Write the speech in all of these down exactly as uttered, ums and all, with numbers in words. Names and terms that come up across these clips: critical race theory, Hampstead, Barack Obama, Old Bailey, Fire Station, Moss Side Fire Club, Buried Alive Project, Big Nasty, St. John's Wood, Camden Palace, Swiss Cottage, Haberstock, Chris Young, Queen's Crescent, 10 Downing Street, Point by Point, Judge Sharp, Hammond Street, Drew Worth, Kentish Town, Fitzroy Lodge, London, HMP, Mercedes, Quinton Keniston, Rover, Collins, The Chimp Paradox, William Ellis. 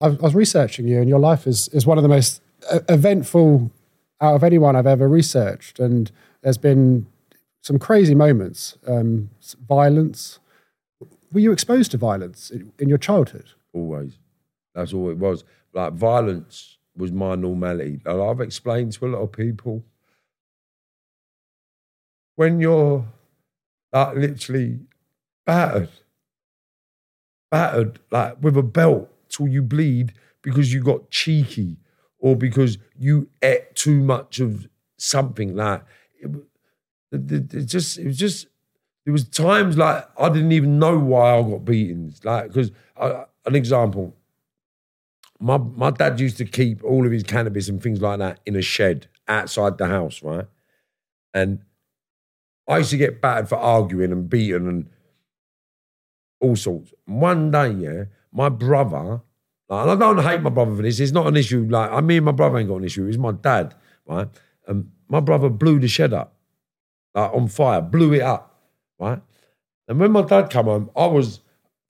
I was researching you, and your life is, is one of the most eventful out of anyone I've ever researched. And there's been some crazy moments, um, violence. Were you exposed to violence in, in your childhood? Always. That's all it was. Like, violence was my normality. And I've explained to a lot of people, when you're like literally battered, battered like with a belt till you bleed because you got cheeky or because you ate too much of something, like it, it, it just it was just there was times like I didn't even know why I got beatings, like, because an example, my my dad used to keep all of his cannabis and things like that in a shed outside the house, right? And I used to get battered for arguing and beaten and all sorts. And one day, yeah, my brother, like, and I don't hate my brother for this, it's not an issue, like, I mean, my brother ain't got an issue, it's my dad, right? And my brother blew the shed up, like, on fire, blew it up, right? And when my dad came home, I was,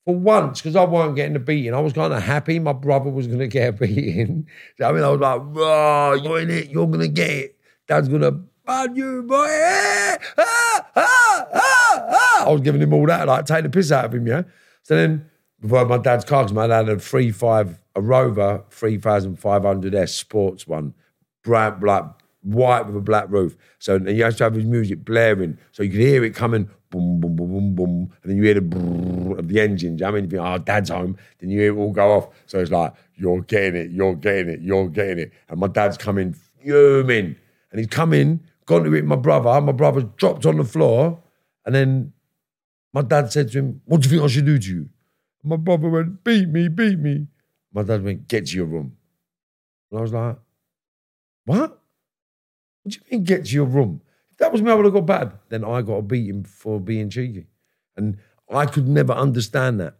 for once, because I weren't getting a beating, I was kind of happy my brother was going to get a beating. So, I mean, I was like, oh, you're in it, you're going to get it. Dad's going to ban you, boy. Ah, ah, ah, ah. I was giving him all that, like, take the piss out of him, yeah? So then, before my dad's car, because my dad had a three five, a Rover thirty-five hundred S sports one, bright, like, white with a black roof. So and you have to have his music blaring, so you could hear it coming, boom, boom, boom, boom, boom, and then you hear the brrr of the engine. Do you know what I mean? If you think, oh, Dad's home, then you hear it all go off. So it's like, you're getting it, you're getting it, you're getting it. And my dad's coming fuming. And he's come in, gone to hit my brother, my brother's dropped on the floor, and then my dad said to him, what do you think I should do to you? My brother went, beat me, beat me. My dad went, get to your room. And I was like, what? What do you mean, get to your room? If that was me, I would have got battered. Then I got a beating for being cheeky. And I could never understand that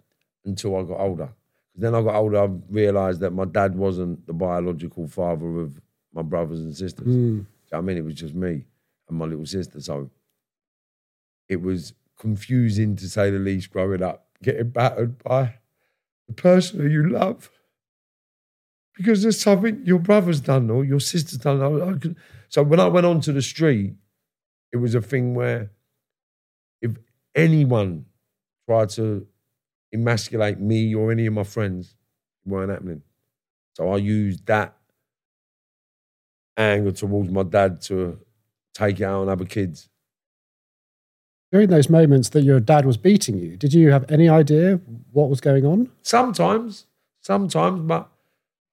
until I got older. Then I got older, I realised that my dad wasn't the biological father of my brothers and sisters. Mm. I mean, it was just me and my little sister. So it was confusing, to say the least, growing up, getting battered by the person who you love because there's something your brother's done or your sister's done. I, I could, so when I went onto the street, it was a thing where if anyone tried to emasculate me or any of my friends, it weren't happening. So I used that anger towards my dad to take it out on other kids. During those moments that your dad was beating you, did you have any idea what was going on? Sometimes, sometimes, but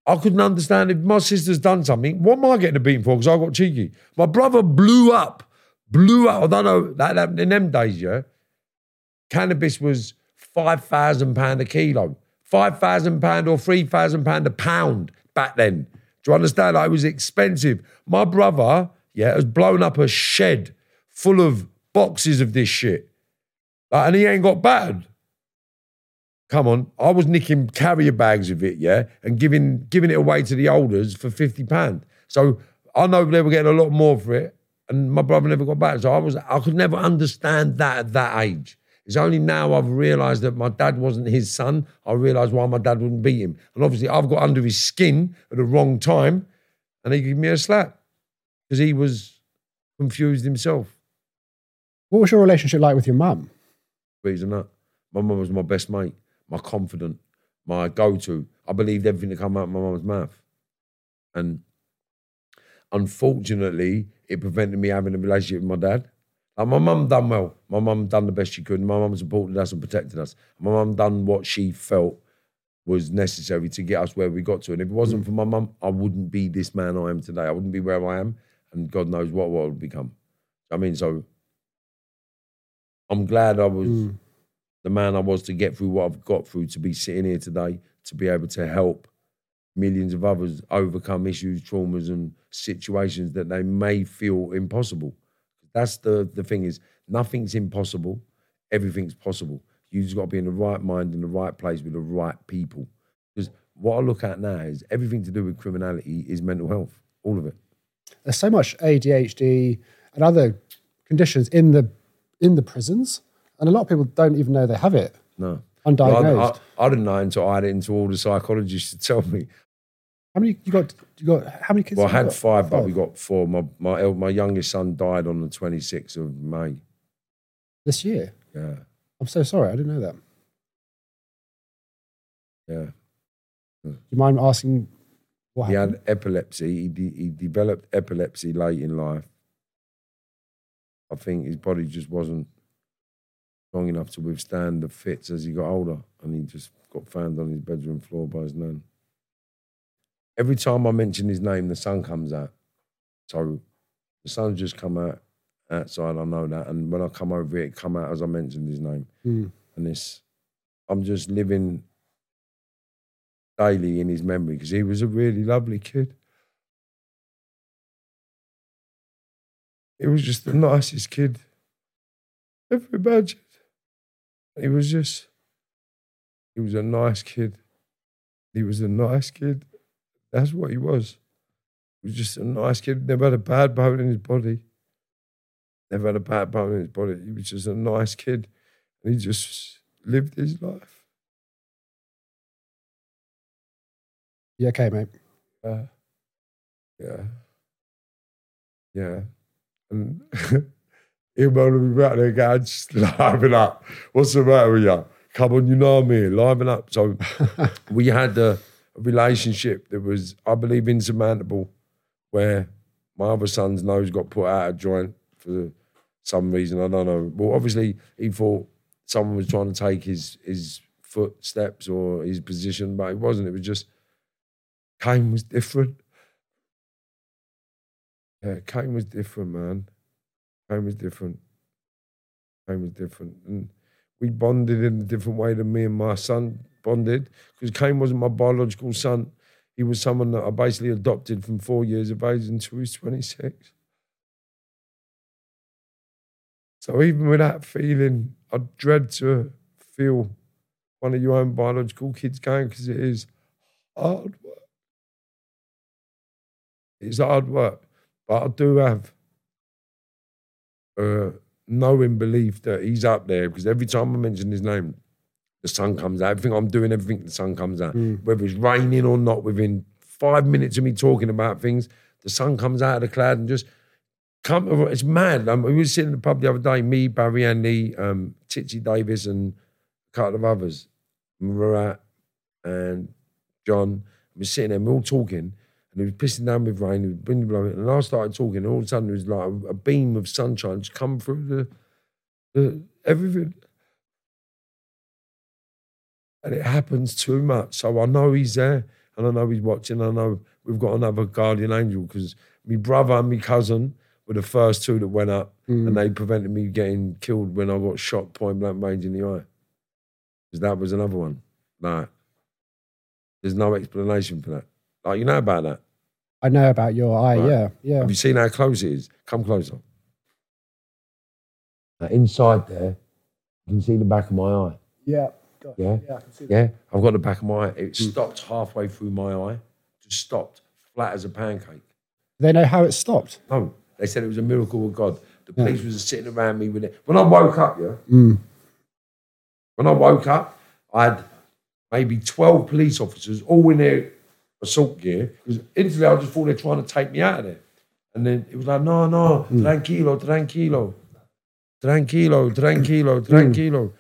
I couldn't understand if my sister's done something. What am I getting a beating for? Because I got cheeky. My brother blew up, blew up. I don't know, that happened in them days, yeah? Cannabis was five thousand pounds a kilo, five thousand pounds or three thousand pounds a pound back then. Do you understand? Like, it was expensive. My brother, yeah, has blown up a shed full of boxes of this shit. Like, and he ain't got battered. Come on. I was nicking carrier bags of it, yeah, and giving giving it away to the olders for fifty pounds. So I know they were getting a lot more for it, and my brother never got battered. So I was, I could never understand that at that age. It's only now I've realised that my dad wasn't his son. I realised why my dad wouldn't beat him. And obviously I've got under his skin at the wrong time and he gave me a slap because he was confused himself. What was your relationship like with your mum? Reason that. My mum was my best mate, my confidant, my go-to. I believed everything that came out of my mum's mouth. And unfortunately, it prevented me having a relationship with my dad. Like, my mum done well. My mum done the best she could. My mum supported us and protected us. My mum done what she felt was necessary to get us where we got to. And if it wasn't for my mum, I wouldn't be this man I am today. I wouldn't be where I am, and God knows what, what I would become. I mean, so I'm glad I was mm. the man I was to get through what I've got through, to be sitting here today, to be able to help millions of others overcome issues, traumas, and situations that they may feel impossible. That's the, the thing is, nothing's impossible. Everything's possible. You just got to be in the right mind, in the right place, with the right people. Because what I look at now is everything to do with criminality is mental health, all of it. There's so much A D H D and other conditions in the in the prisons, and a lot of people don't even know they have it. No. Undiagnosed. I, I, I didn't know until I had it into all the psychologists to tell me. How many you got? You got how many kids? Well, I had five, but we got four. My my my youngest son died on the twenty-sixth of May this year. Yeah, I'm so sorry. I didn't know that. Yeah. Do you mind asking what happened? He had epilepsy. He de- he developed epilepsy late in life. I think his body just wasn't strong enough to withstand the fits as he got older, and he just got found on his bedroom floor by his nan. Every time I mention his name, the sun comes out. So the sun's just come out outside, I know that. And when I come over here, it come out as I mentioned his name. Mm. And this, I'm just living daily in his memory because he was a really lovely kid. He was just the nicest kid ever imagined. He was just, he was a nice kid. He was a nice kid. That's what he was. He was just a nice kid. Never had a bad bone in his body. Never had a bad bone in his body. He was just a nice kid. And he just lived his life. You okay, mate? Uh, yeah. Yeah. And he'll be out there going, just liven up. What's the matter with you? Come on, you know I'm here. Liven up. So we had the... Uh, a relationship that was, I believe, insurmountable, where my other son's nose got put out of joint for some reason. I don't know. Well, obviously, he thought someone was trying to take his his footsteps or his position, but it wasn't. It was just, Kane was different. Yeah, Kane was different, man. Kane was different. Kane was different. And we bonded in a different way than me and my son bonded, because Kane wasn't my biological son. He was someone that I basically adopted from four years of age until he was twenty-six. So even with that feeling, I dread to feel one of your own biological kids going, because it is hard work. It's hard work. But I do have a knowing belief that he's up there, because every time I mention his name, the sun comes out. Everything I'm doing, everything, the sun comes out. Mm. Whether it's raining or not, within five minutes of me talking about things, the sun comes out of the cloud and just come. It's mad. Um, we were sitting in the pub the other day, me, Barry Andy, um, Titsy Davis and a couple of others, Murat and John. We were sitting there and we were all talking, and it was pissing down with rain, it was wind blowing, and I started talking, and all of a sudden it was like a, a beam of sunshine just come through the, the everything. And it happens too much. So I know he's there, and I know he's watching. I know we've got another guardian angel, because my brother and my cousin were the first two that went up, mm. and they prevented me getting killed when I got shot point blank range in the eye. Because that was another one. Like, there's no explanation for that. Like, you know about that? I know about your eye, right? yeah. yeah. Have you seen how close it is? Come closer. Now, inside there, you can see the back of my eye. Yeah. Yeah, yeah, I can see that. Yeah, I've got the back of my eye. It mm. stopped halfway through my eye. Just stopped, flat as a pancake. They know how it stopped? No, they said it was a miracle of God. The police yeah. was sitting around me with it. When I woke up, yeah, mm. when I woke up, I had maybe twelve police officers all in their assault gear. Because instantly I just thought they were trying to take me out of there. And then it was like, no, no, mm. tranquilo, tranquilo, tranquilo, tranquilo, tranquilo. Mm.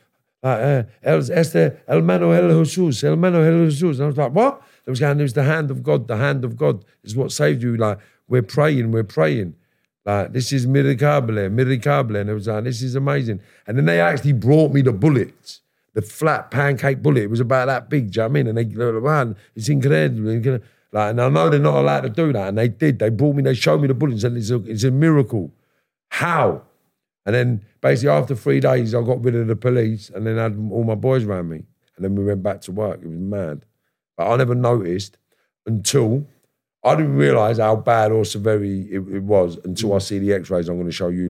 Like, uh, este, el mano el Jesus, el mano el Jesus. And I was like, what? They was going, it was the hand of God, the hand of God is what saved you. Like, we're praying, we're praying. Like, this is miracable, miracable. And I was like, this is amazing. And then they actually brought me the bullets, the flat pancake bullet. It was about that big, do you know what I mean? And they go, man, it's incredible. Like, and I know they're not allowed to do that. And they did. They brought me, they showed me the bullet and said, it's a, it's a miracle. How? And then basically after three days, I got rid of the police, and then had all my boys around me. And then we went back to work. It was mad. But I never noticed until, I didn't realise how bad or severe it, it was until I see the x-rays I'm going to show you.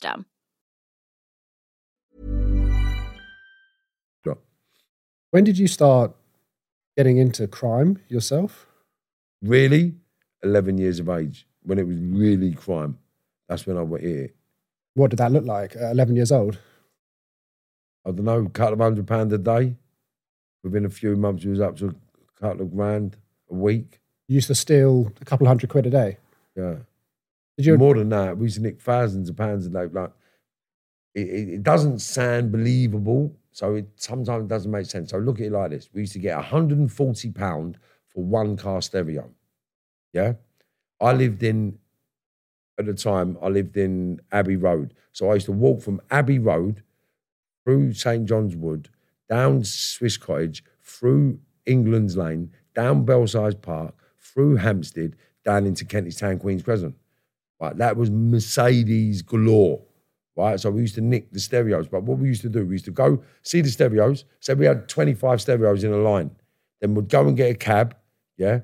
When did you start getting into crime yourself? Really? eleven years of age, when it was really crime. That's when I went here. What did that look like at eleven years old? I don't know, a couple of hundred pounds a day. Within a few months, it was up to a couple of grand a week. You used to steal a couple of hundred quid a day? Yeah. You... More than that, we used to nick thousands of pounds a day. Like, it, it doesn't sound believable, so it sometimes doesn't make sense. So look at it like this. We used to get one hundred forty pounds for one car stereo. Yeah? I lived in, at the time, I lived in Abbey Road. So I used to walk from Abbey Road through Saint John's Wood, down Swiss Cottage, through England's Lane, down Belsize Park, through Hampstead, down into Kentish Town, Queen's Crescent. Right, that was Mercedes galore, right? So we used to nick the stereos. But what we used to do, we used to go see the stereos. Say we had twenty-five stereos in a line. Then we'd go and get a cab, yeah?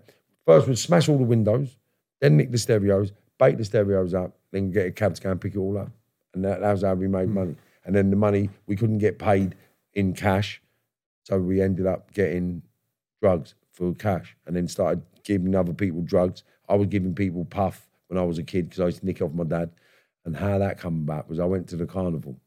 First we'd smash all the windows, then nick the stereos, bake the stereos up, then get a cab to go and pick it all up. And that, that was how we made money. And then the money, we couldn't get paid in cash, so we ended up getting drugs for cash and then started giving other people drugs. I was giving people puff when I was a kid, because I used to nick off my dad. And how that come about was I went to the carnival.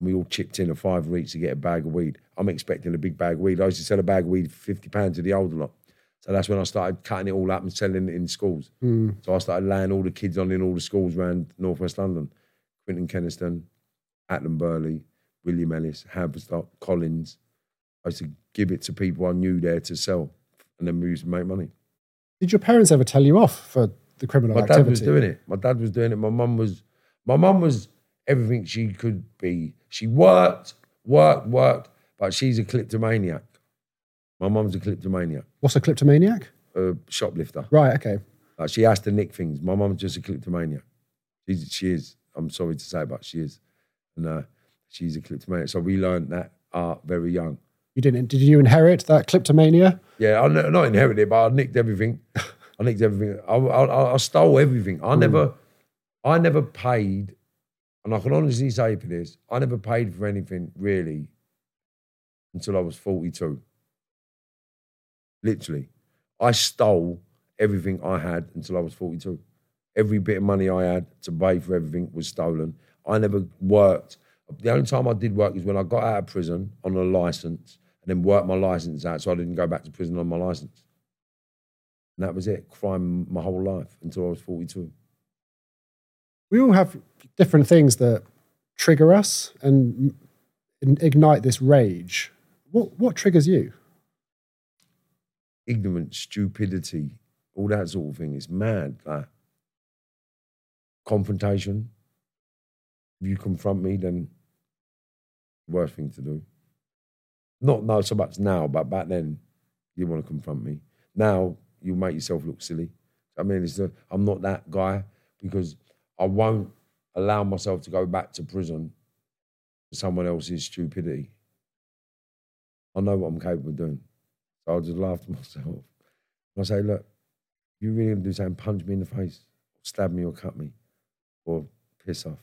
We all chipped in a fiver each to get a bag of weed. I'm expecting a big bag of weed. I used to sell a bag of weed for fifty pounds to the older lot. So that's when I started cutting it all up and selling it in schools. Mm. So I started laying all the kids on in all the schools around North West London. Quinton Keniston, Attenham Burley, William Ellis, Haberstock, Collins. I used to give it to people I knew there to sell. And then we used to make money. Did your parents ever tell you off for... the criminal activity? My dad was doing it. My dad was doing it. My mum was, my mum was everything she could be. She worked, worked, worked, but she's a kleptomaniac. My mum's a kleptomaniac. What's a kleptomaniac? A shoplifter. Right, okay. Like she has to nick things. My mum's just a kleptomaniac. She's, she is. I'm sorry to say, but she is. And uh, she's a kleptomaniac. So we learned that art very young. You didn't, did you inherit that kleptomania? Yeah, I not inherited it, but I nicked everything. I nicked everything. I, I, I stole everything. I never, I never paid, and I can honestly say for this, I never paid for anything really until I was forty-two. Literally. I stole everything I had until I was forty-two. Every bit of money I had to pay for everything was stolen. I never worked. The only time I did work is when I got out of prison on a licence and then worked my licence out so I didn't go back to prison on my licence. And that was it, crime my whole life until I was forty-two. We all have different things that trigger us and ignite this rage. What what triggers you? Ignorance, stupidity, all that sort of thing. It's mad. Like, confrontation. If you confront me, then the worst thing to do. Not, not so much now, but back then, you want to confront me. Now... you'll make yourself look silly. I mean, it's the, I'm not that guy because I won't allow myself to go back to prison for someone else's stupidity. I know what I'm capable of doing. So I'll just laugh to myself. And I say, look, you really going to do something, punch me in the face, stab me or cut me or piss off.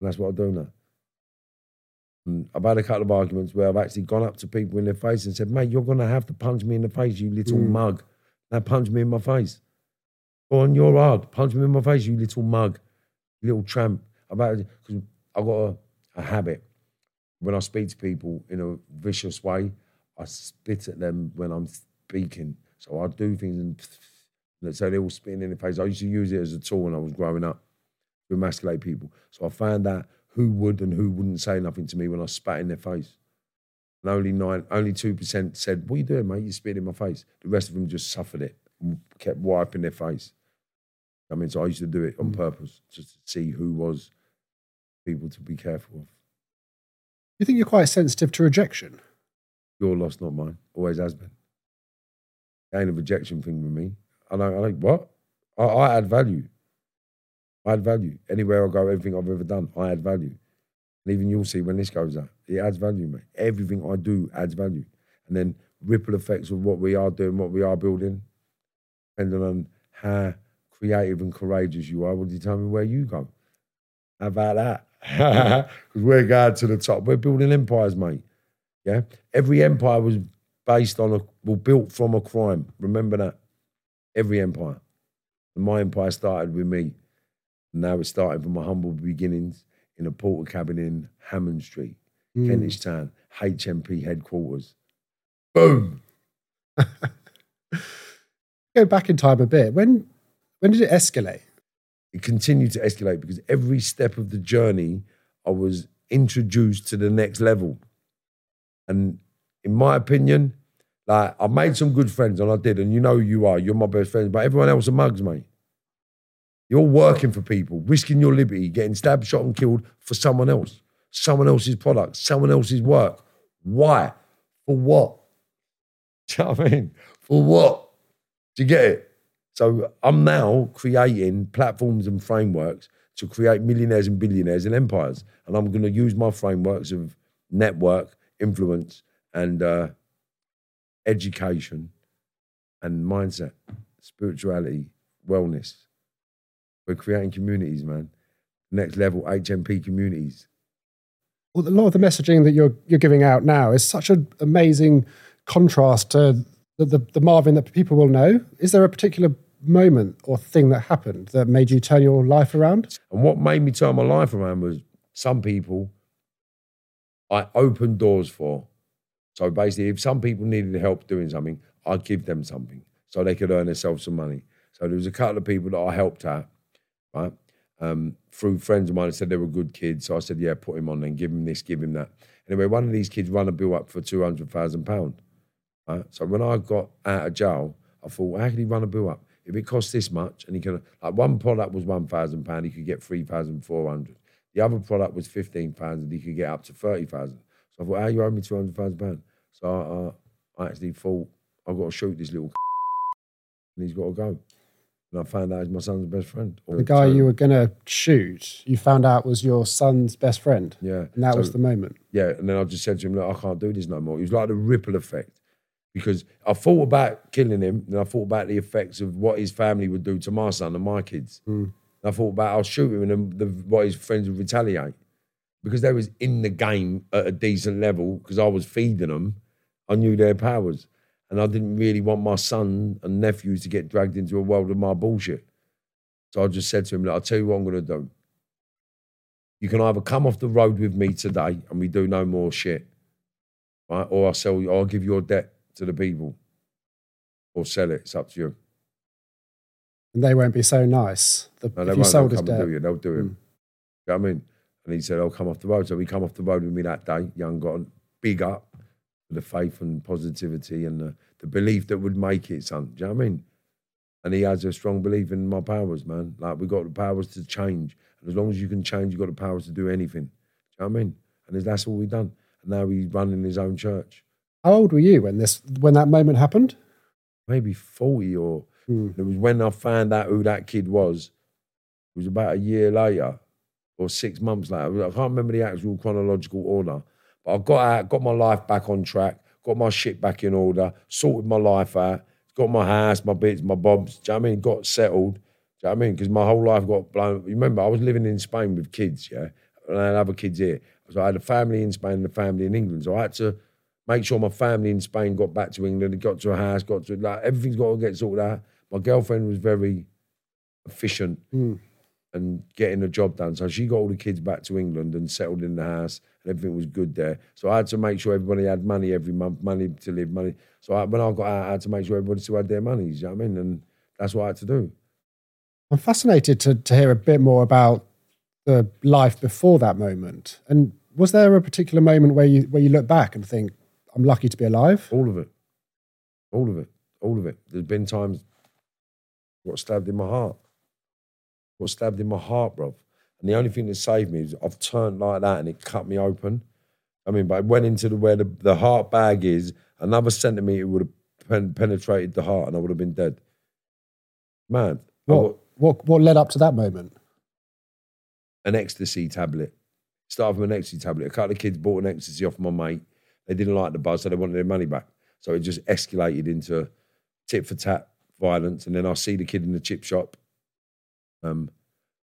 And that's what I'm doing now. And I've had a couple of arguments where I've actually gone up to people in their face and said, mate, you're going to have to punch me in the face, you little mm. mug. Now punch me in my face. Go on, you're hard. Punch me in my face, you little mug, you little tramp. About because I've got a, a habit. When I speak to people in a vicious way, I spit at them when I'm speaking. So I do things and... Pfft, so they all spitting in the face. I used to use it as a tool when I was growing up to emasculate people. So I found out who would and who wouldn't say nothing to me when I spat in their face. And only nine, only two percent said, what are you doing, mate? You're spitting in my face. The rest of them just suffered it and kept wiping their face. I mean, so I used to do it on purpose just to see who was people to be careful of. You think you're quite sensitive to rejection? Your loss, not mine. Always has been. It ain't a rejection thing with me. I don't, I don't, what? I, I add value. I add value. Anywhere I go, everything I've ever done, I add value. And even you'll see when this goes out, it adds value, mate. Everything I do adds value. And then ripple effects of what we are doing, what we are building, depending on how creative and courageous you are, will determine where you go. How about that? Because we're going to the top. We're building empires, mate. Yeah? Every empire was based on, a, well, built from a crime. Remember that. Every empire. And my empire started with me. And now it's starting from my humble beginnings in a porter cabin in Hammond Street, mm. Kentish Town, H M P headquarters. Boom! Go back in time a bit. When when did it escalate? It continued to escalate because every step of the journey, I was introduced to the next level. And in my opinion, like, I made some good friends, and I did, and you know who you are. You're my best friends, but everyone else are mugs, mate. You're working for people, risking your liberty, getting stabbed, shot, and killed for someone else, someone else's product, someone else's work. Why? For what? Do you know what I mean? For what? Do you get it? So I'm now creating platforms and frameworks to create millionaires and billionaires and empires, and I'm going to use my frameworks of network, influence, and... uh education and mindset, spirituality, wellness. We're creating communities, man. Next level H M P communities. Well, a lot of the messaging that you're you're giving out now is such an amazing contrast to the, the, the Marvin that people will know. Is there a particular moment or thing that happened that made you turn your life around? And what made me turn my life around was some people I opened doors for. So basically, if some people needed help doing something, I'd give them something so they could earn themselves some money. So there was a couple of people that I helped out, right? Um, through friends of mine that said they were good kids. So I said, yeah, put him on then, give him this, give him that. Anyway, one of these kids ran a bill up for two hundred thousand pounds. Right? So when I got out of jail, I thought, well, how can he run a bill up? If it costs this much, and he can, like one product was one thousand pounds, he could get three thousand four hundred pounds. The other product was fifteen pounds, he could get up to thirty thousand pounds. I thought, how oh, you owe me two hundred thousand pounds? So I, I, I actually thought, I've got to shoot this little and he's got to go. And I found out he's my son's best friend. The guy you were going to shoot, you found out was your son's best friend. Yeah. And that so, was the moment. Yeah. And then I just said to him, look, I can't do this no more. It was like the ripple effect. Because I thought about killing him and I thought about the effects of what his family would do to my son and my kids. Mm. And I thought about, I'll shoot him and then the, what his friends would retaliate. Because they was in the game at a decent level, because I was feeding them, I knew their powers. And I didn't really want my son and nephews to get dragged into a world of my bullshit. So I just said to him, look, I'll tell you what I'm going to do. You can either come off the road with me today and we do no more shit, right? Or I'll sell you, I'll give your debt to the people or sell it. It's up to you. And they won't be so nice. The, no, they if won't. You sold his debt. Do you. They'll do it. Mm. You know what I mean? And he said, I'll come off the road. So he come off the road with me that day. Young got big up for the faith and positivity and the, the belief that would make it, son. Do you know what I mean? And he has a strong belief in my powers, man. Like, we got the powers to change. And as long as you can change, you got the powers to do anything. Do you know what I mean? And that's all we done. And now he's running his own church. How old were you when this when that moment happened? Maybe forty or... Hmm. It was when I found out who that kid was. It was about a year later. Or six months later. I can't remember the actual chronological order. But I got out, got my life back on track, got my shit back in order, sorted my life out, got my house, my bits, my bobs, do you know what I mean? Got settled, Do you know what I mean? Because my whole life got blown. Remember, I was living in Spain with kids, yeah, and I had other kids here. So I had a family in Spain and a family in England. So I had to make sure my family in Spain got back to England, got to a house, got to, like, everything's got to get sorted out. My girlfriend was very efficient mm. and getting the job done. So she got all the kids back to England and settled in the house, and everything was good there. So I had to make sure everybody had money every month, money to live, money. So I, when I got out, I had to make sure everybody still had their money, you know what I mean? And that's what I had to do. I'm fascinated to, to hear a bit more about the life before that moment. And was there a particular moment where you where you look back and think, I'm lucky to be alive? All of it. All of it. All of it. There's been times I got stabbed in my heart. I got stabbed in my heart, bruv. And the only thing that saved me is I've turned like that and it cut me open. I mean, but it went into the, where the, the heart bag is. Another centimetre would have pen, penetrated the heart and I would have been dead. Man. What, got, what, what led up to that moment? An ecstasy tablet. Started from an ecstasy tablet. A couple of kids bought an ecstasy off my mate. They didn't like the buzz, so they wanted their money back. So it just escalated into tit for tat violence. And then I see the kid in the chip shop, um,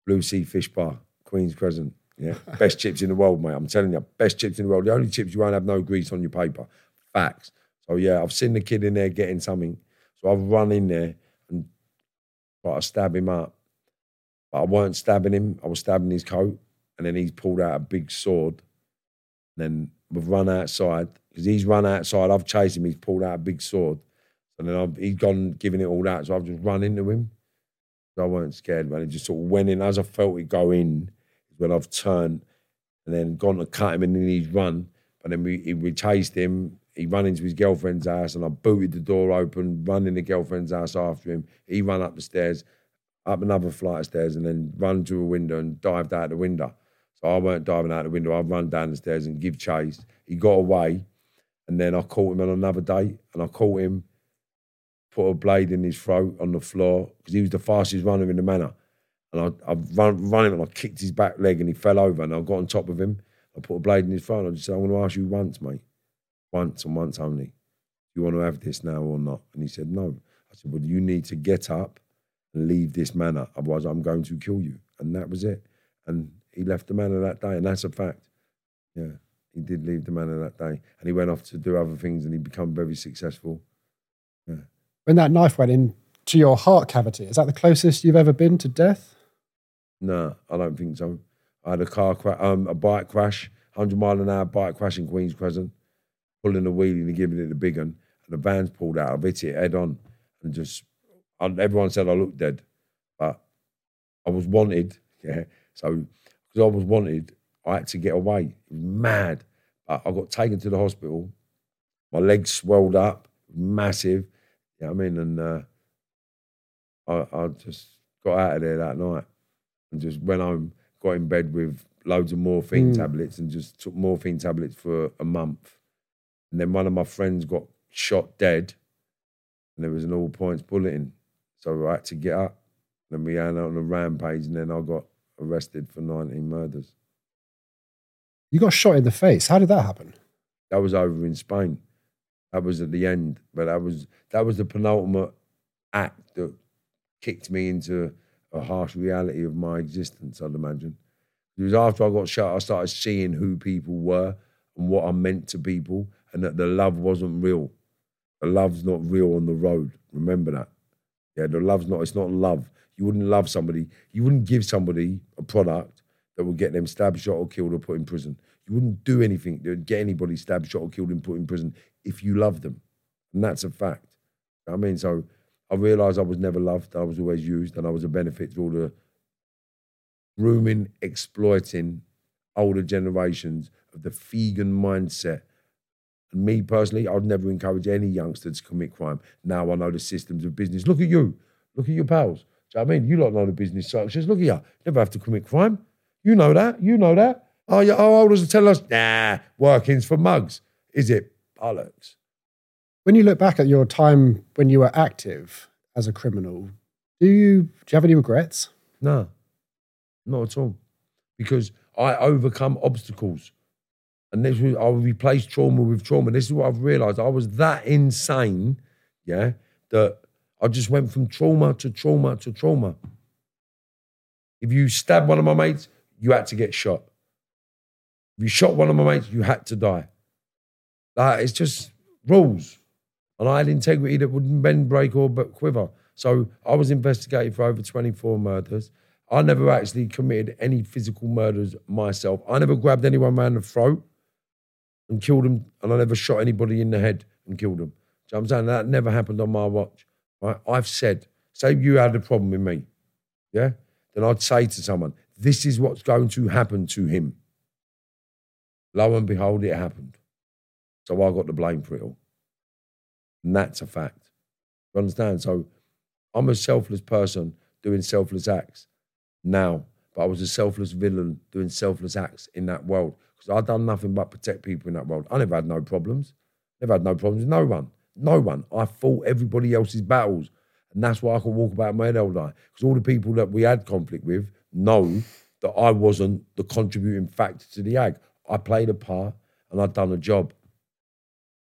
Blue Sea Fish Bar, Queen's Crescent. Yeah, best chips in the world, mate. I'm telling you, best chips in the world. The only chips you won't have no grease on your paper. Facts. So yeah, I've seen the kid in there getting something. So I've run in there and tried to stab him up. But I weren't stabbing him. I was stabbing his coat. And then he's pulled out a big sword. And then we've run outside. Because he's run outside. I've chased him. He's pulled out a big sword. And then I've, he's gone giving it all out. So I've just run into him. So I weren't scared, man. It just sort of went in. As I felt it go in, when I've turned and then gone to cut him and then he's run. But then we, we chased him. He ran into his girlfriend's house and I booted the door open, run in the girlfriend's house after him. He ran up the stairs, up another flight of stairs, and then run to a window and dived out the window. So I weren't diving out the window. I run down the stairs and give chase. He got away, and then I caught him on another day, and I caught him, put a blade in his throat on the floor because he was the fastest runner in the manor. And I, I run, run him, and I kicked his back leg, and he fell over, and I got on top of him. I put a blade in his throat, and I just said, I'm going to ask you once, mate, once and once only, do you want to have this now or not? And he said, no. I said, well, you need to get up and leave this manor, otherwise I'm going to kill you. And that was it. And he left the manor that day, and that's a fact. Yeah, he did leave the manor that day, and he went off to do other things, and he became very successful. Yeah. When that knife went into your heart cavity, is that the closest you've ever been to death? No, I don't think so. I had a car crash, um, a bike crash, one hundred mile an hour bike crash in Queen's Crescent, pulling a wheelie and giving it the big one, and the van's pulled out. I've hit it head on, and just I, everyone said I looked dead, but I was wanted. Yeah, so. Because I was wanted, I had to get away. It was mad. I, I got taken to the hospital. My legs swelled up, massive. You know what I mean? And uh, I, I just got out of there that night and just went home, got in bed with loads of morphine mm. tablets and just took morphine tablets for a month. And then one of my friends got shot dead and there was an all-points bulletin. So I had to get up. And then we ran out on a rampage and then I got arrested for nineteen murders. You got shot in the face. How did that happen? That was over in Spain. That was at the end, but that was that was the penultimate act that kicked me into a harsh reality of my existence, I'd imagine. It was after I got shot, I started seeing who people were and what I meant to people, and that the love wasn't real. The love's not real on the road. Remember that. Yeah, the love's not, it's not love. You wouldn't love somebody. You wouldn't give somebody a product that would get them stabbed, shot, or killed or put in prison. You wouldn't do anything that would get anybody stabbed, shot, or killed and put in prison if you loved them. And that's a fact. I mean, so I realised I was never loved. I was always used and I was a benefit to all the grooming, exploiting older generations of the vegan mindset. And me personally, I'd never encourage any youngster to commit crime. Now I know the systems of business. Look at you. Look at your pals. Do you know what I mean? You lot know the business structures. Look at you. Never have to commit crime. You know that. You know that. Oh, your elders are telling us, nah, working's for mugs. Is it bollocks? When you look back at your time when you were active as a criminal, do you, do you have any regrets? No, not at all. Because I overcome obstacles. And this was, I replace trauma with trauma. This is what I've realised. I was that insane, yeah, that I just went from trauma to trauma to trauma. If you stabbed one of my mates, you had to get shot. If you shot one of my mates, you had to die. Like, it's just rules. And I had integrity that wouldn't bend, break, or but quiver. So I was investigated for over twenty-four murders. I never actually committed any physical murders myself. I never grabbed anyone around the throat and killed them, and I never shot anybody in the head and killed them. Do you know what I'm saying? That never happened on my watch. Right? I've said, say you had a problem with me, yeah? Then I'd say to someone, this is what's going to happen to him. Lo and behold, it happened. So I got the blame for it all. And that's a fact. You understand? So I'm a selfless person doing selfless acts now, but I was a selfless villain doing selfless acts in that world, because I've done nothing but protect people in that world. I never had no problems. Never had no problems with no one. No one. I fought everybody else's battles, and that's why I could walk about my head all night, because all the people that we had conflict with know that I wasn't the contributing factor to the ag. I played a part, and I'd done a job.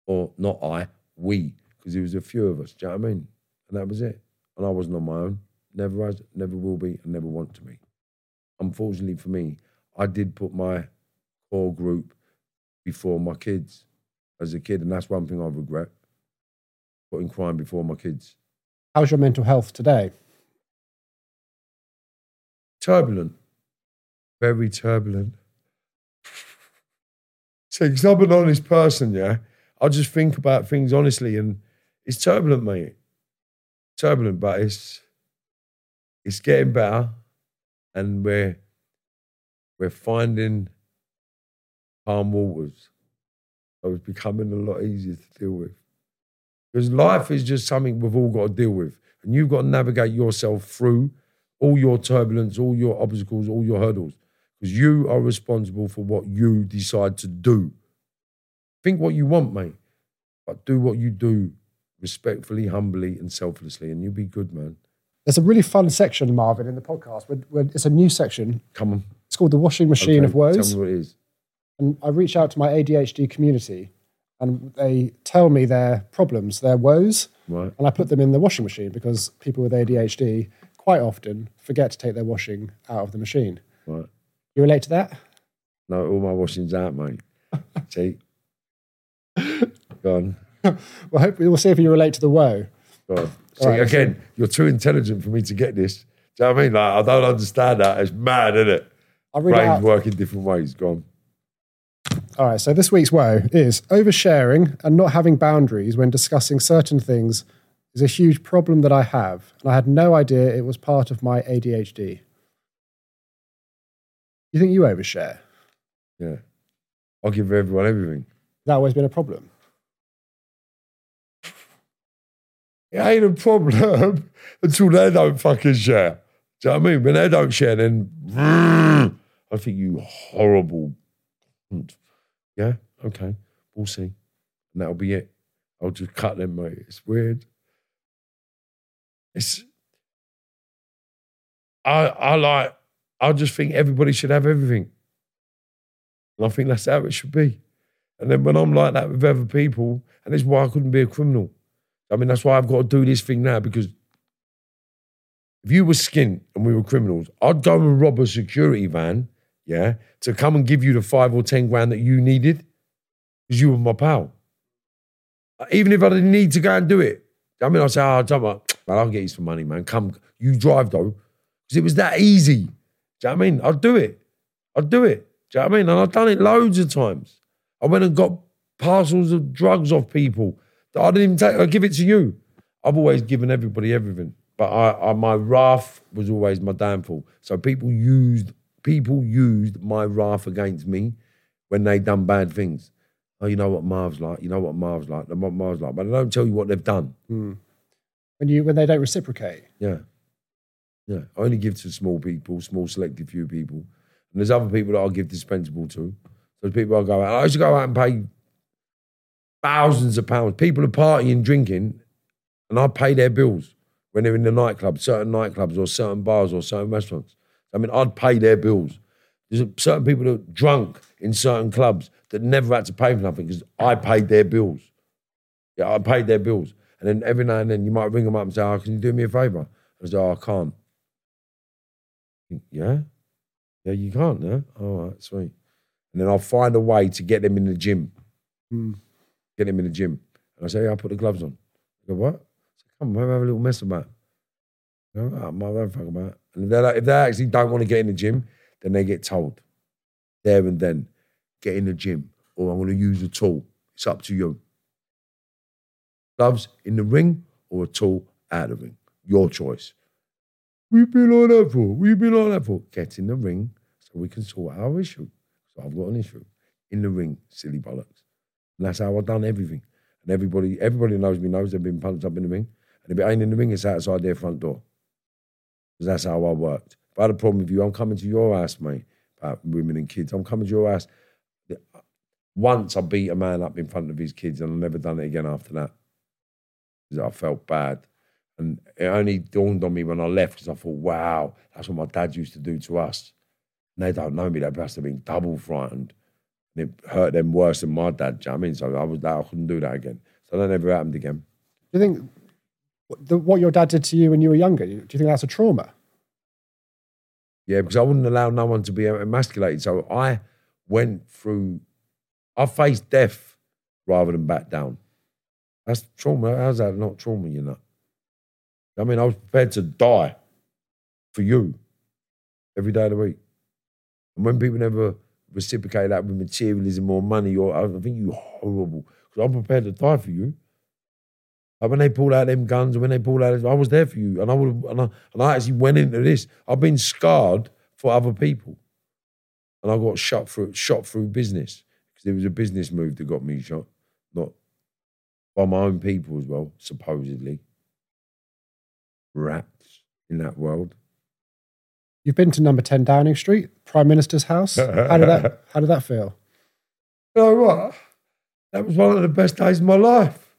Or not I, we, because there was a few of us, do you know what I mean? And that was it. And I wasn't on my own. Never has, never will be, and never want to be. Unfortunately for me, I did put my core group before my kids as a kid, and that's one thing I regret, putting crime before my kids. How's your mental health today? Turbulent. Very turbulent. See, because I'm an honest person, yeah? I just think about things honestly, and it's turbulent, mate. Turbulent, but it's it's getting better, and we're we're finding calm waters. So it's becoming a lot easier to deal with. Because life is just something we've all got to deal with, and you've got to navigate yourself through all your turbulence, all your obstacles, all your hurdles, because you are responsible for what you decide to do. Think what you want, mate, but do what you do respectfully, humbly, and selflessly, and you'll be good, man. There's a really fun section, Marvin, in the podcast. We're, we're, it's a new section. Come on. It's called The Washing Machine okay, of Woes. Tell me what it is. And I reach out to my A D H D community, and they tell me their problems, their woes, right. And I put them in the washing machine, because people with A D H D quite often forget to take their washing out of the machine. Right. You relate to that? No, all my washing's out, mate. See? Go on. Well, hopefully we'll see if you relate to the woe. Go see, right, again, you're too intelligent for me to get this. Do you know what I mean? Like, I don't understand that. It's mad, isn't it? I read Brains out. Work in different ways. Go on. All right, so this week's woe is oversharing and not having boundaries when discussing certain things is a huge problem that I have, and I had no idea it was part of my A D H D. You think you overshare? Yeah. I'll give everyone everything. That always been a problem? It ain't a problem until they don't fucking share. Do you know what I mean? When they don't share, then I think you horrible. Yeah, okay, we'll see. And that'll be it. I'll just cut them, mate. It's weird. It's, I, I like, I just think everybody should have everything. And I think that's how it should be. And then when I'm like that with other people, and that's why I couldn't be a criminal. I mean, that's why I've got to do this thing now, because if you were skint and we were criminals, I'd go and rob a security van, yeah, to come and give you the five or ten grand that you needed, because you were my pal. Even if I didn't need to go and do it. I mean, I'd say, oh, don't worry, man, I'll get you some money, man. Come, you drive, though, because it was that easy. Do you know what I mean? I'd do it. I'd do it. Do you know what I mean? And I've done it loads of times. I went and got parcels of drugs off people that I didn't even take. I give it to you. I've always given everybody everything, but I, I, my wrath was always my downfall. So people used people used my wrath against me when they done bad things. Oh, you know what Marv's like. You know what Marv's like. What Marv's like, but they don't tell you what they've done. Mm. When you when they don't reciprocate. Yeah, yeah. I only give to small people, small selected few people, and there's other people that I give dispensable to. Those people I go out. I used to go out and pay thousands of pounds. People are partying, drinking, and I pay their bills when they're in the nightclub, certain nightclubs or certain bars or certain restaurants. I mean, I'd pay their bills. There's certain people that are drunk in certain clubs that never had to pay for nothing because I paid their bills. Yeah, I paid their bills. And then every now and then you might ring them up and say, oh, can you do me a favour? I say, oh, I can't. Yeah? Yeah, you can't, no? All right, sweet. And then I'll find a way to get them in the gym. Mm. Get them in the gym. And I say, yeah, I'll put the gloves on. I go, what? I say, come on, have a little mess about it. You know, oh, my, don't fuck about it. And if they, like, if they actually don't want to get in the gym, then they get told there and then, get in the gym or I'm going to use a tool. It's up to you. Gloves in the ring or a tool out of the ring. Your choice. We've been on that for. We've been on that for. Get in the ring so we can sort our issue. So I've got an issue. In the ring, silly bollocks. And that's how I've done everything. And everybody everybody knows me knows they've been punched up in the ring. And if it ain't in the ring, it's outside their front door. Because that's how I worked. If I had a problem with you, I'm coming to your house, mate, about women and kids. I'm coming to your house. Once I beat a man up in front of his kids and I've never done it again after that. Because I felt bad. And it only dawned on me when I left because I thought, wow, that's what my dad used to do to us. And they don't know me. They must have been double frightened. And it hurt them worse than my dad. Do you know what I mean? So I was like, I couldn't do that again. So that never happened again. Do you think the, what your dad did to you when you were younger, do you think that's a trauma? Yeah, because I wouldn't allow no one to be emasculated. So I went through... I faced death rather than back down. That's trauma. How's that not trauma, you know? I mean, I was prepared to die for you every day of the week. And when people never reciprocate that with materialism or money, or I think you're horrible. Because I'm prepared to die for you. Like when they pulled out them guns, and when they pulled out, I was there for you. And I would, and I, and I actually went into this. I've been scarred for other people, and I got shot through, shot through business. There was a business move that got me shot, not by my own people as well, supposedly. Rats in that world. You've been to number ten Downing Street, Prime Minister's house. How did that, how did that feel? You know what? That was one of the best days of my life.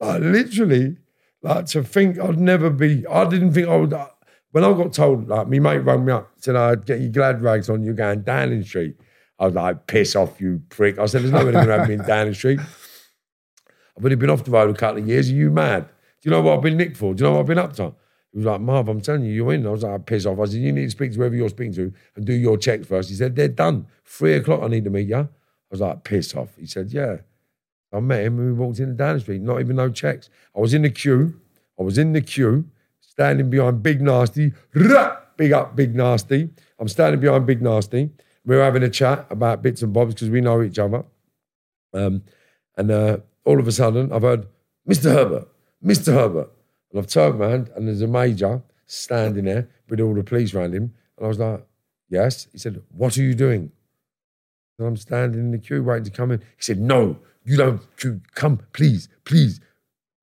Like literally, like to think I'd never be, I didn't think I would, when I got told, like me mate rang me up, said I'd get your glad rags on, you're going Downing Street. I was like, piss off, you prick. I said, there's no one going to have me in Downing Street. I've only been off the road a couple of years. Are you mad? Do you know what I've been nicked for? Do you know what I've been up to? He was like, Marv, I'm telling you, you're in. I was like, piss off. I said, you need to speak to whoever you're speaking to and do your checks first. He said, they're done. Three o'clock, I need to meet you. I was like, piss off. He said, yeah. I met him and we walked into Downing Street, not even no checks. I was in the queue. I was in the queue, standing behind Big Nasty. Big up, Big Nasty. I'm standing behind Big Nasty. We were having a chat about bits and bobs because we know each other. Um, and uh, all of a sudden, I've heard, Mister Herbert, Mister Herbert. And I've turned around and there's a major standing there with all the police around him. And I was like, yes. He said, what are you doing? And I'm standing in the queue waiting to come in. He said, no, you don't come, please, please.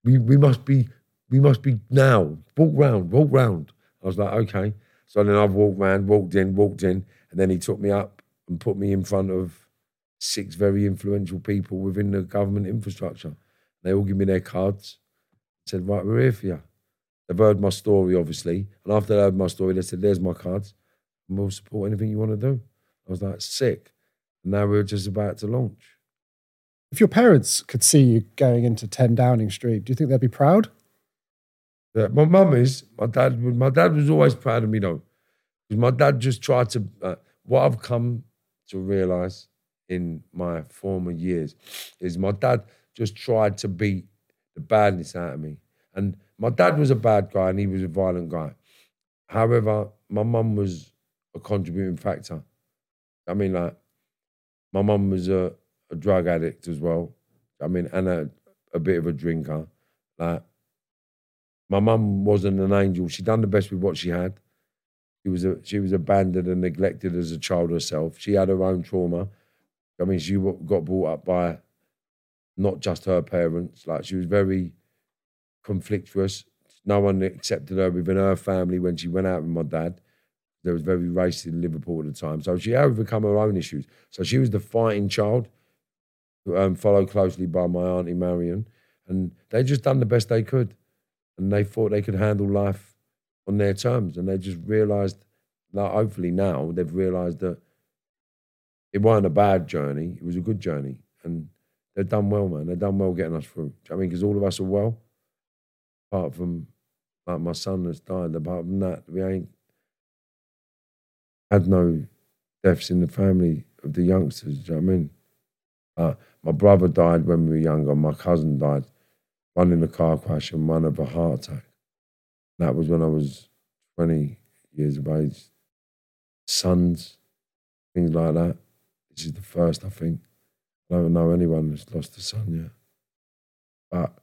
We we must be, we must be now. Walk round, walk round. I was like, okay. So then I've walked round, walked in, walked in. And then he took me up and put me in front of six very influential people within the government infrastructure. They all give me their cards. Said, right, we're here for you. They've heard my story, obviously. And after they heard my story, they said, there's my cards. And we'll support anything you want to do. I was like, sick. And now we're just about to launch. If your parents could see you going into ten Downing Street, do you think they'd be proud? Yeah, my mum is. My dad, my dad was always proud of me, though. My dad just tried to, uh, what I've come to realise in my former years is my dad just tried to beat the badness out of me. And my dad was a bad guy and he was a violent guy. However, my mum was a contributing factor. I mean, like, my mum was a, a drug addict as well. I mean, and a, a bit of a drinker. Like, my mum wasn't an angel. She done the best with what she had. She was a, she was abandoned and neglected as a child herself. She had her own trauma. I mean, she got brought up by not just her parents. Like, she was very conflictuous. No one accepted her within her family when she went out with my dad. There was very racist in Liverpool at the time. So she had overcome her own issues. So she was the fighting child, um, followed closely by my Auntie Marion. And they just done the best they could. And they thought they could handle life on their terms, and they just realised, like, hopefully now they've realised that it wasn't a bad journey, it was a good journey, and they've done well, man. They've done well getting us through. Do you know what I mean? Because all of us are well, apart from, like, my son that's died. Apart from that, we ain't had no deaths in the family of the youngsters, do you know what I mean? Uh, my brother died when we were younger, my cousin died, one in a car crash and one of a heart attack. That was when I was twenty years of age. Sons, things like that. This is the first, I think. I don't know anyone that's lost a son yet. But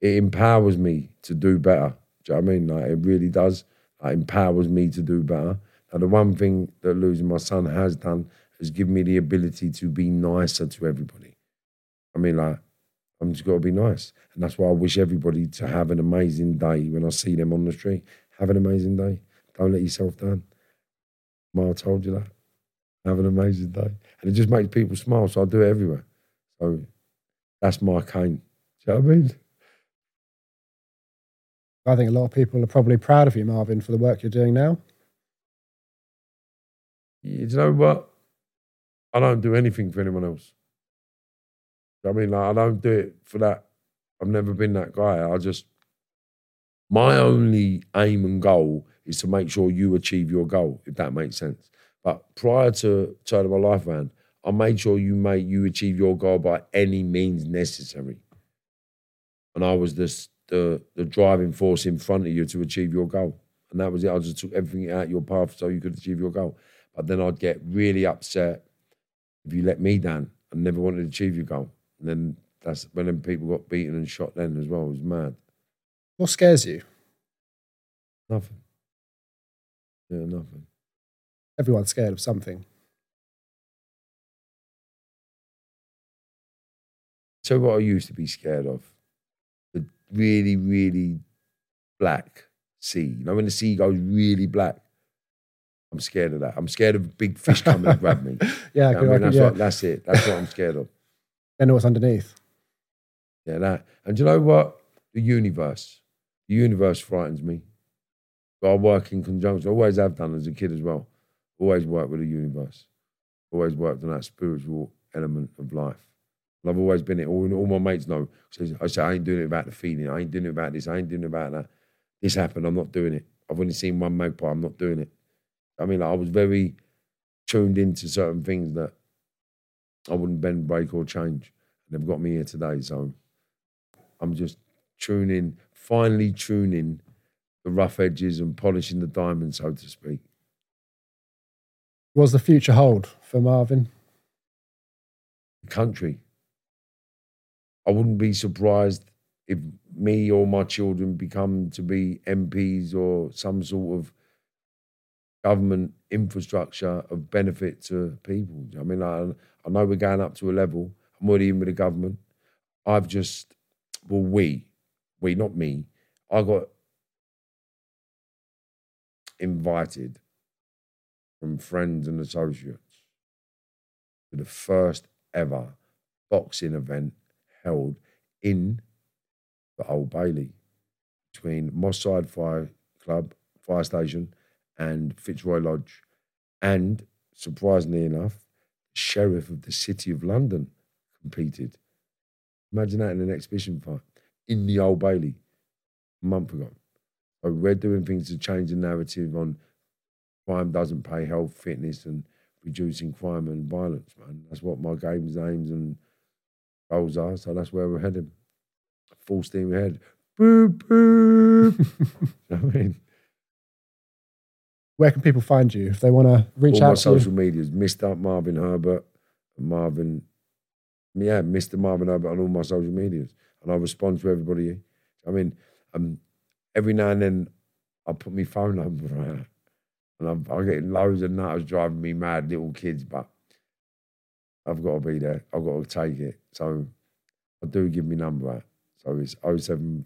it empowers me to do better. Do you know what I mean? Like, it really does. It empowers me to do better. Now, the one thing that losing my son has done has given me the ability to be nicer to everybody. I mean, like, I'm just got to be nice. And that's why I wish everybody to have an amazing day when I see them on the street. Have an amazing day. Don't let yourself down. Ma told you that. Have an amazing day. And it just makes people smile, so I do it everywhere. So that's my cane. Do you know what I mean? I think a lot of people are probably proud of you, Marvin, for the work you're doing now. You know what? I don't do anything for anyone else. I mean, like, I don't do it for that. I've never been that guy. I just, my only aim and goal is to make sure you achieve your goal, if that makes sense. But prior to turning my life around, I made sure you made you achieve your goal by any means necessary. And I was the, the, the driving force in front of you to achieve your goal. And that was it. I just took everything out of your path so you could achieve your goal. But then I'd get really upset if you let me down and never wanted to achieve your goal. And then that's when them people got beaten and shot then as well. It was mad. What scares you? Nothing. Yeah, nothing. Everyone's scared of something. So what I used to be scared of, the really, really black sea. You know, when the sea goes really black, I'm scared of that. I'm scared of big fish coming and grab me. Yeah, you know I mean? I can, that's, yeah. What, that's it. That's what I'm scared of. Then what's underneath? Yeah, that. And do you know what? The universe. The universe frightens me. But I work in conjunction. I always have done as a kid as well. Always worked with the universe. Always worked on that spiritual element of life. And I've always been it. All, all my mates know. I say, I ain't doing it about the feeling. I ain't doing it about this. I ain't doing it about that. This happened. I'm not doing it. I've only seen one magpie. I'm not doing it. I mean, like, I was very tuned into certain things that I wouldn't bend, break, or change. And they've got me here today. So I'm just tuning, finally tuning the rough edges and polishing the diamond, so to speak. What's the future hold for Marvin? The country. I wouldn't be surprised if me or my children become to be M Ps or some sort of government infrastructure of benefit to people. I mean, I, I know we're going up to a level. I'm already in with the government. I've just, well, we, we, not me. I got invited from friends and associates to the first ever boxing event held in the Old Bailey between Moss Side Fire Club, Fire Station, and Fitzroy Lodge, and surprisingly enough, the sheriff of the City of London competed. Imagine that in an exhibition fight in the Old Bailey a month ago. So we're doing things to change the narrative on crime doesn't pay, health, fitness, and reducing crime and violence, man. That's what my game's aims and goals are, so that's where we're heading. Full steam ahead. Boop, boop. I mean, where can people find you if they want to reach All out to you? All my social medias, Mister Marvin Herbert, Marvin, yeah, Mister Marvin Herbert on all my social medias. And I respond to everybody. I mean, um, every now and then I put my phone number out. And I'm, I'm getting loads of nutters driving me mad, little kids, but I've got to be there. I've got to take it. So I do give me number out. So it's oh seven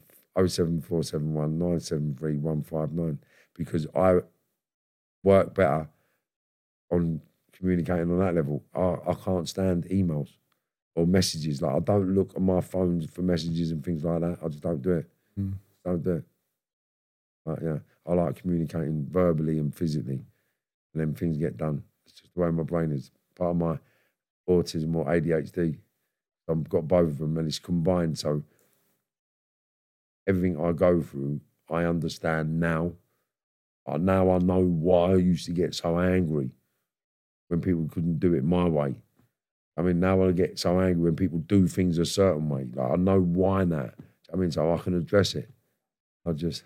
four seven one nine seven three one five nine because I work better on communicating on that level. I, I can't stand emails or messages. Like, I don't look at my phones for messages and things like that. I just don't do it. Mm. Don't do it. But yeah, I like communicating verbally and physically, and then things get done. It's just the way my brain is. Part of my autism or A D H D, I've got both of them, and it's combined. So everything I go through, I understand now. Now I know why I used to get so angry when people couldn't do it my way. I mean, now I get so angry when people do things a certain way. Like, I know why now. I mean, so I can address it. I just...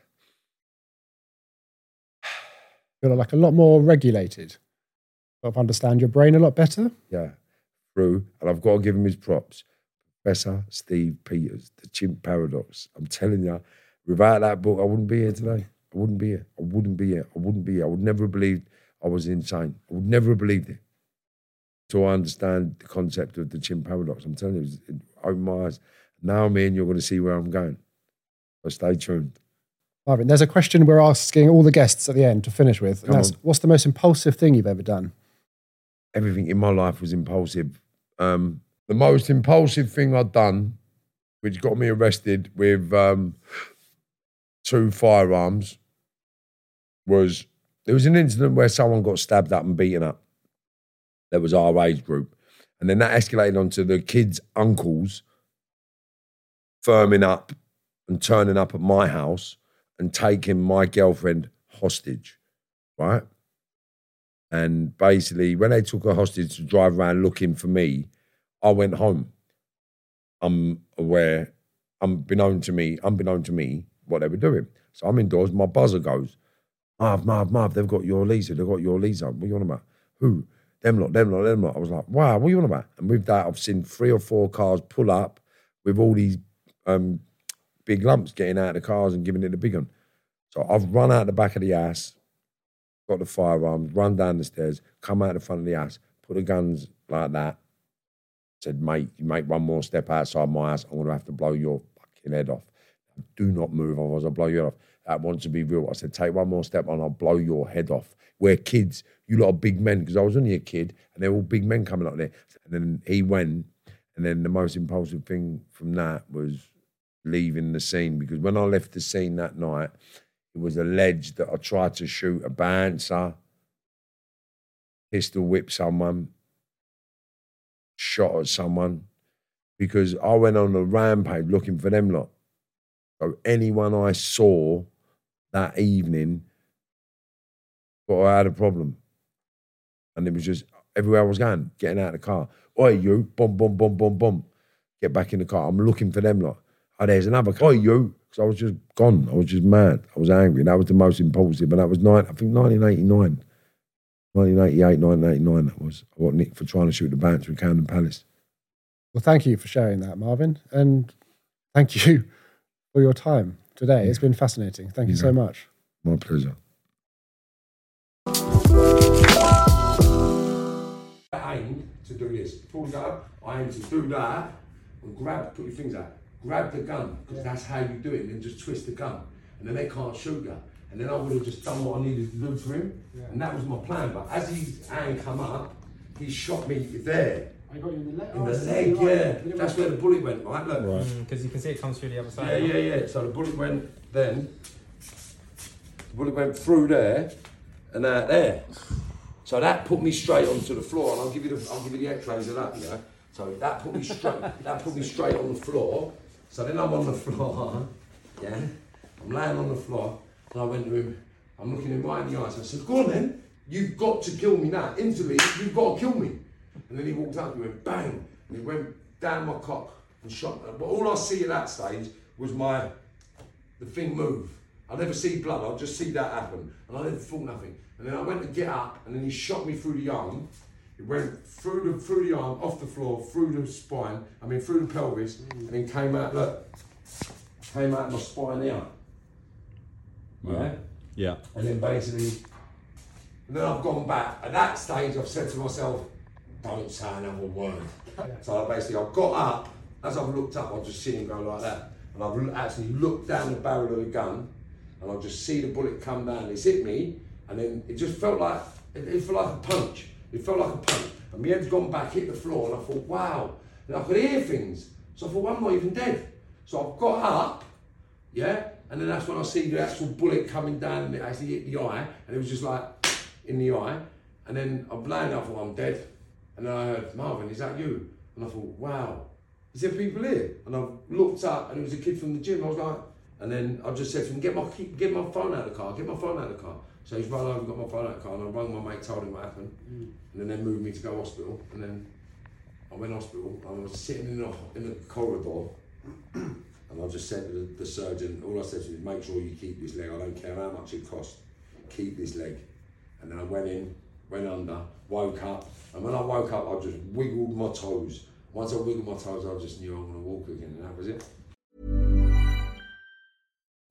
You're like a lot more regulated. Sort of understand your brain a lot better. Yeah, true. And I've got to give him his props. Professor Steve Peters, The Chimp Paradox. I'm telling you, without that book, I wouldn't be here today. I wouldn't be here. I wouldn't be here. I wouldn't be here. I would never have believed I was insane. I would never have believed it. So I understand the concept of the Chimp Paradox. I'm telling you, it opened my eyes. Now, me and you're going to see where I'm going. So stay tuned. Marvin, there's a question we're asking all the guests at the end to finish with. And that's, what's the most impulsive thing you've ever done? Everything in my life was impulsive. Um, the most impulsive thing I'd done, which got me arrested with um, two firearms, was there was an incident where someone got stabbed up and beaten up. That was our age group. And then that escalated onto the kids' uncles firming up and turning up at my house and taking my girlfriend hostage, right? And basically, when they took her hostage to drive around looking for me, I went home. I'm aware, unbeknown to me, unbeknown to me, what they were doing. So I'm indoors, my buzzer goes, Marv, Marv, Marv, they've got your Lisa, they've got your Lisa. What are you on about? Who? Them lot, them lot, them lot. I was like, wow, what are you on about? And with that, I've seen three or four cars pull up with all these um, big lumps getting out of the cars and giving it the big one. So I've run out the back of the house, got the firearms, run down the stairs, come out the front of the house, put the guns like that, said, mate, you make one more step outside my house, I'm going to have to blow your fucking head off. Do not move, otherwise I'll blow your head off. That wants to be real. I said, take one more step and I'll blow your head off. We're kids, you lot of big men, because I was only a kid and they're all big men coming up there. And then he went, and then the most impulsive thing from that was leaving the scene, because when I left the scene that night, it was alleged that I tried to shoot a bouncer, pistol whipped someone, shot at someone, because I went on a rampage looking for them lot. So anyone I saw that evening thought I had a problem. And it was just everywhere I was going, getting out of the car. Oi, you, boom, boom, boom, boom, boom. Get back in the car. I'm looking for them lot. Oh, there's another car. Oi, you. Because I was just gone. I was just mad. I was angry. That was the most impulsive. And that was, nine, I think, nineteen eighty-nine. nineteen eighty-eight, nineteen eighty-nine, that was. I got nicked for trying to shoot the bouncer with Camden Palace. Well, thank you for sharing that, Marvin. And thank you for your time today. It's been fascinating. Thank you, you know, so much. My pleasure. I aim to do this. Pulls up, I aim to do that, and grab, put your things out, grab the gun, because that's how you do it, and then just twist the gun, and then they can't shoot you. And then I would have just done what I needed to do for him, yeah. And that was my plan. But as his hand come up, he shot me there. I got you in the leg. In the oh, leg, the yeah. Line. That's where the bullet went, right? Look. Because right. You can see it comes through the other side. Yeah, yeah, yeah. So the bullet went then. The bullet went through there and out there. So that put me straight onto the floor, and I'll give you the I'll give you the X-rays of that, you know. So that put me straight that put me straight on the floor. So then I'm on the floor. Yeah. I'm laying on the floor. And I went to him, I'm looking him right in the eyes. I said, go on then, you've got to kill me now. Instantly, you've got to kill me. And then he walked up and he went bang. And he went down my cock and shot me. But all I see at that stage was my, the thing move. I never see blood, I just see that happen. And I never thought nothing. And then I went to get up and then he shot me through the arm. It went through the, through the arm, off the floor, through the spine, I mean through the pelvis, and then came out, look, came out of my spine there. Right? Yeah. And then basically, and then I've gone back. At that stage, I've said to myself, don't say another word. So I basically, I've got up. As I've looked up, I've just seen him go like that. And I've actually looked down the barrel of the gun, and I've just seen the bullet come down. It's hit me, and then it just felt like, it, it felt like a punch. It felt like a punch. And my head's gone back, hit the floor, and I thought, wow. And I could hear things. So I thought, well, I'm not even dead. So I've got up, yeah? And then that's when I see the actual bullet coming down and it actually hit the eye, and it was just like in the eye. And then I'm blind, I thought I'm dead. And then I heard, Marvin, is that you? And I thought, wow, is there people here? And I looked up and it was a kid from the gym. I was like, and then I just said to him, get my, get my phone out of the car, get my phone out of the car. So he's run over and got my phone out of the car, and I rang my mate, told him what happened, mm. and then they moved me to go to hospital, and then I went to hospital, and I was sitting in the, in the corridor, and I just said to the, the surgeon, all I said to him is, make sure you keep this leg, I don't care how much it costs, keep this leg. And then I went in, went under, woke up, and when I woke up, I just wiggled my toes. Once I wiggled my toes, I just knew I'm going to walk again, and that was it.